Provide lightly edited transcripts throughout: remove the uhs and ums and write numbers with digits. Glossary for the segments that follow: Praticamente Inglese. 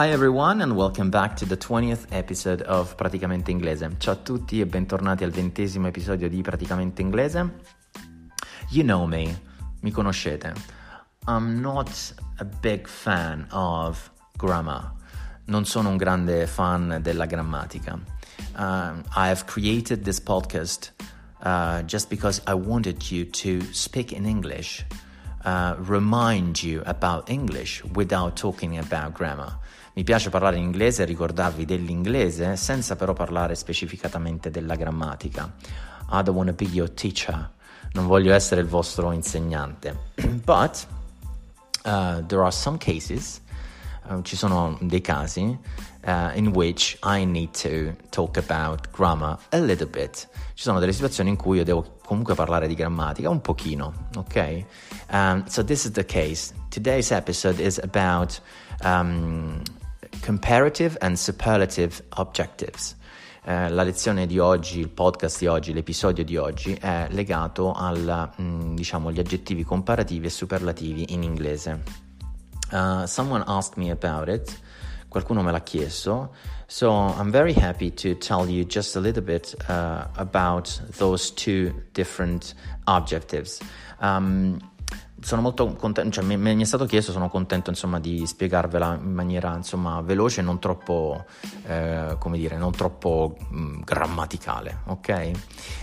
Hi everyone and welcome back to the 20th episode of Praticamente Inglese. Ciao a tutti e bentornati al 20° episodio di Praticamente Inglese. You know me, mi conoscete. I'm not a big fan of grammar. Non sono un grande fan della grammatica. I have created this podcast just because I wanted you to speak in English. Remind you about English without talking about grammar. Mi piace parlare in inglese e ricordarvi dell'inglese senza però parlare specificatamente della grammatica. I don't want to be your teacher. Non voglio essere il vostro insegnante. But there are some cases, ci sono dei casi in which I need to talk about grammar a little bit. Ci sono delle situazioni in cui io devo comunque parlare di grammatica un pochino, ok? So this is the case. Today's episode is about comparative and superlative objectives. La lezione di oggi, il podcast di oggi, l'episodio di oggi è legato alla, diciamo, gli aggettivi comparativi e superlativi in inglese. Someone asked me about it. Qualcuno me l'ha chiesto, so I'm very happy to tell you just a little bit about those two different objectives. Sono molto contento, cioè mi è stato chiesto, sono contento insomma di spiegarvela in maniera insomma veloce, non troppo, non troppo grammaticale, ok?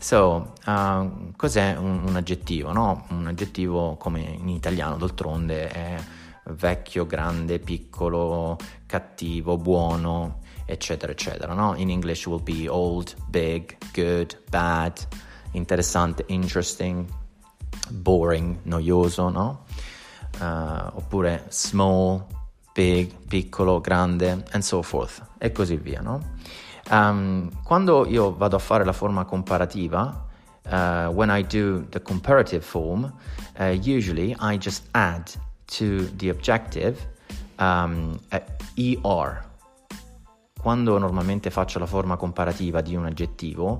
So, cos'è un aggettivo, no? Un aggettivo come in italiano d'altronde è vecchio, grande, piccolo, cattivo, buono, eccetera, eccetera, no? In English will be old, big, good, bad, interessante, interesting, boring, noioso, no? Oppure small, big, piccolo, grande, and so forth, e così via, no? Quando io vado a fare la forma comparativa, when I do the comparative form, usually I just add to the objective er. Quando normalmente faccio la forma comparativa di un aggettivo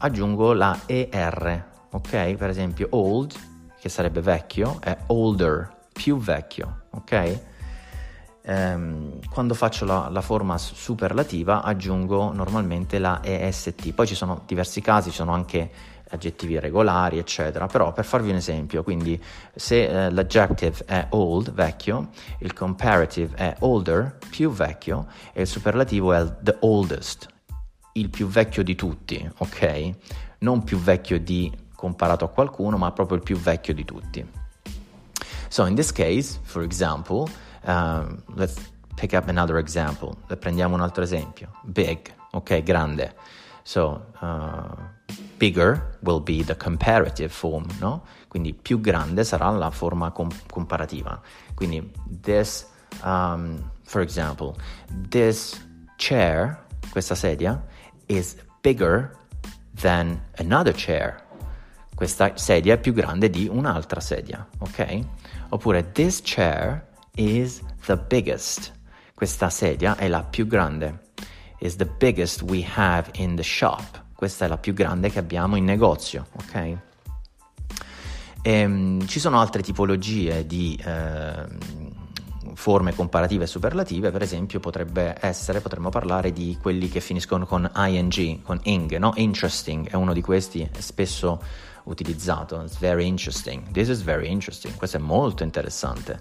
aggiungo la er, ok? Per esempio old, che sarebbe vecchio, è older, più vecchio, ok? Quando faccio la forma superlativa aggiungo normalmente la est. Poi ci sono diversi casi, ci sono anche aggettivi regolari, eccetera, però per farvi un esempio, quindi se l'adjective è old, vecchio, il comparative è older, più vecchio, e il superlativo è the oldest, il più vecchio di tutti, ok? Non più vecchio di comparato a qualcuno, ma proprio il più vecchio di tutti. So in this case, for example, let's pick up another example. Prendiamo un altro esempio. Big, ok, grande. So, bigger will be the comparative form, no? Quindi più grande sarà la forma comparativa. Quindi this, for example, this chair, questa sedia, is bigger than another chair. Questa sedia è più grande di un'altra sedia, ok? Oppure this chair is the biggest. Questa sedia è la più grande. Is the biggest we have in the shop. Questa è la più grande che abbiamo in negozio, ok? Ci sono altre tipologie di forme comparative e superlative, per esempio potremmo parlare di quelli che finiscono con ing, con ing, no? Interesting è uno di questi, è spesso utilizzato. It's very interesting. This is very interesting. Questo è molto interessante.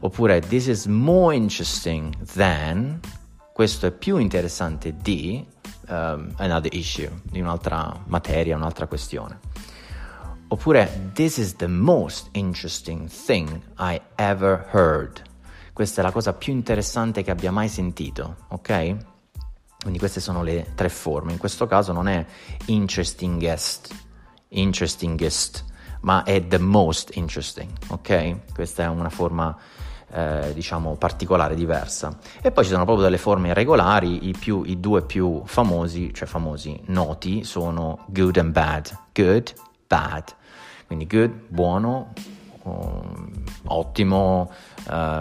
Oppure this is more interesting than. Questo è più interessante di another issue, di un'altra materia, un'altra questione. Oppure, this is the most interesting thing I ever heard. Questa è la cosa più interessante che abbia mai sentito, ok? Quindi queste sono le tre forme. In questo caso non è interestingest, ma è the most interesting, ok? Questa è una forma particolare, diversa. E poi ci sono proprio delle forme regolari. I due più famosi, noti, sono good and bad. Good, bad. Quindi good, buono, ottimo,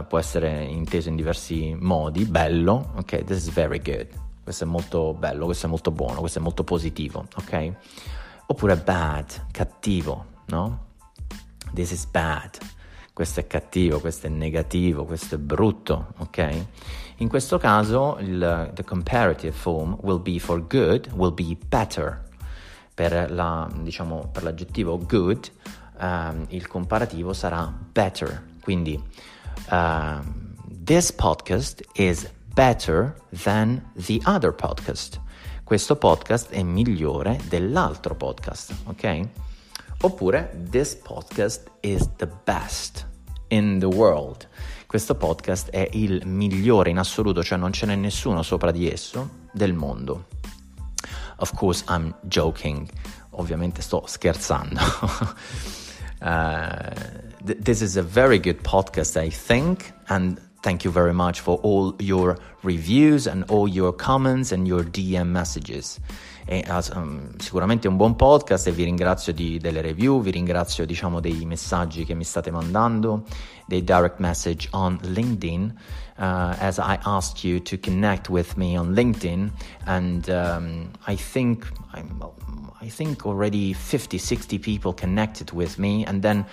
può essere inteso in diversi modi. Bello, ok, this is very good. Questo è molto bello, questo è molto buono, questo è molto positivo, ok? Oppure bad, cattivo, no? This is bad. questo è cattivo, questo è negativo, questo è brutto, ok? In questo caso the comparative form will be for good, will be better. Per l'aggettivo good, il comparativo sarà better. Quindi this podcast is better than the other podcast. Questo podcast è migliore dell'altro podcast, ok? Oppure this podcast is the best in the world. Questo podcast è il migliore in assoluto, cioè non ce n'è nessuno sopra di esso, del mondo. Of course I'm joking. Ovviamente sto scherzando. This is a very good podcast, I think, and thank you very much for all your reviews and all your comments and your DM messages. Sicuramente un buon podcast e vi ringrazio delle review, vi ringrazio dei messaggi che mi state mandando, dei direct message on LinkedIn, as I asked you to connect with me on LinkedIn, and I think already 50-60 people connected with me, and then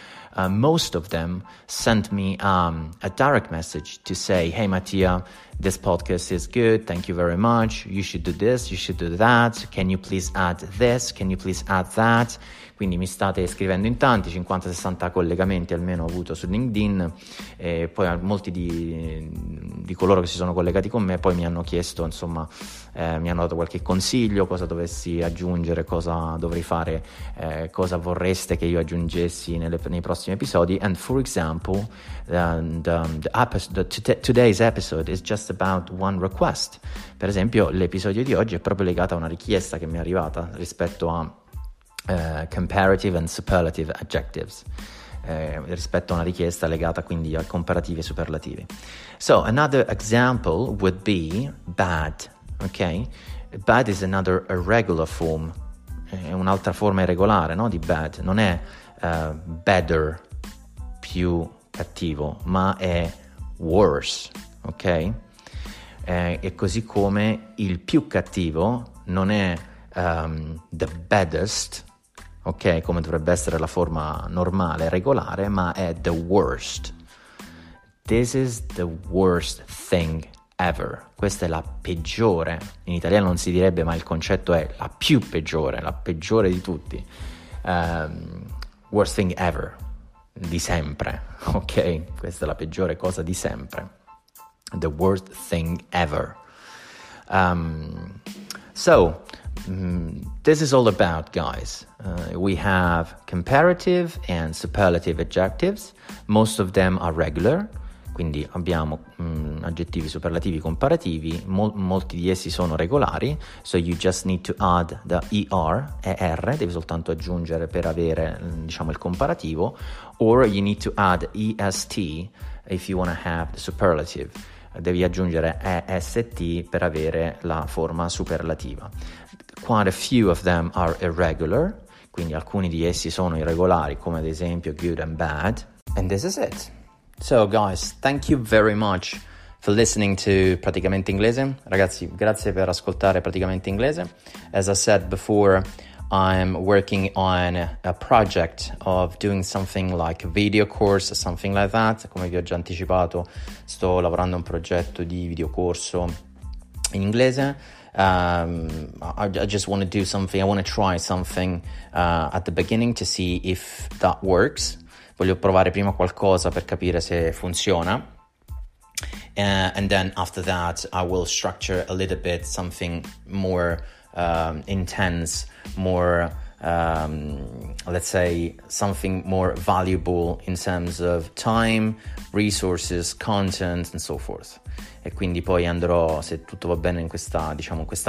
most of them sent me a direct message to say, hey Mattia, this podcast is good, thank you very much, you should do this, you should do that, can you please add this, can you please add that. Quindi mi state scrivendo in tanti, 50-60 collegamenti almeno ho avuto su LinkedIn, e poi molti di coloro che si sono collegati con me poi mi hanno chiesto, mi hanno dato qualche consiglio, cosa dovessi aggiungere, cosa dovrei fare, cosa vorreste che io aggiungessi nei prossimi episodi. And for example, today's episode is just about one request. Per esempio, l'episodio di oggi è proprio legato a una richiesta che mi è arrivata rispetto a comparative and superlative adjectives, rispetto a una richiesta legata quindi a comparativi e superlativi. So another example would be bad, ok? Bad is another irregular form, è un'altra forma irregolare, no? Di bad, non è better, più cattivo, ma è worse, ok? E così come il più cattivo non è the baddest, ok, come dovrebbe essere la forma normale, regolare, ma è the worst. This is the worst thing ever. Questa è la peggiore. In italiano non si direbbe, ma il concetto è la più peggiore, la peggiore di tutti. Worst thing ever, di sempre, ok? Questa è la peggiore cosa di sempre. The worst thing ever. So this is all about, guys. We have comparative and superlative adjectives. Most of them are regular, quindi abbiamo aggettivi superlativi comparativi, molti di essi sono regolari, so you just need to add the ER, devi soltanto aggiungere per avere il comparativo, or you need to add EST if you want to have the superlative. Devi aggiungere EST per avere la forma superlativa. Quite a few of them are irregular, quindi alcuni di essi sono irregolari, come ad esempio good and bad. And this is it. So guys, thank you very much for listening to Praticamente Inglese. Ragazzi, grazie per ascoltare Praticamente Inglese. As I said before, I'm working on a project of doing something like a video course, something like that. Come vi ho già anticipato, sto lavorando a un progetto di videocorso in inglese. I just want to do something, I want to try something at the beginning to see if that works. Voglio provare prima qualcosa per capire se funziona. And then after that, I will structure a little bit something more intense, more let's say something more valuable in terms of time, resources, content and so forth. E quindi poi andrò, se tutto va bene in questa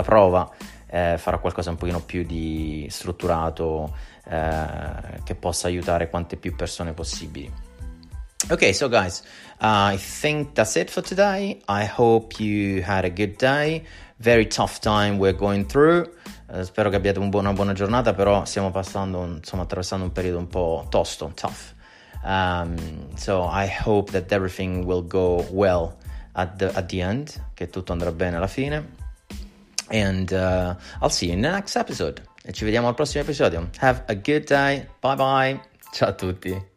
prova, farò qualcosa un pochino più di strutturato, che possa aiutare quante più persone possibili. Okay, so guys, I think that's it for today. I hope you had a good day. Very tough time we're going through. Spero che abbiate una buona giornata, però stiamo attraversando un periodo un po' tosto, tough. So I hope that everything will go well at the end, che tutto andrà bene alla fine. And I'll see you in the next episode. E ci vediamo al prossimo episodio. Have a good day. Bye bye. Ciao a tutti.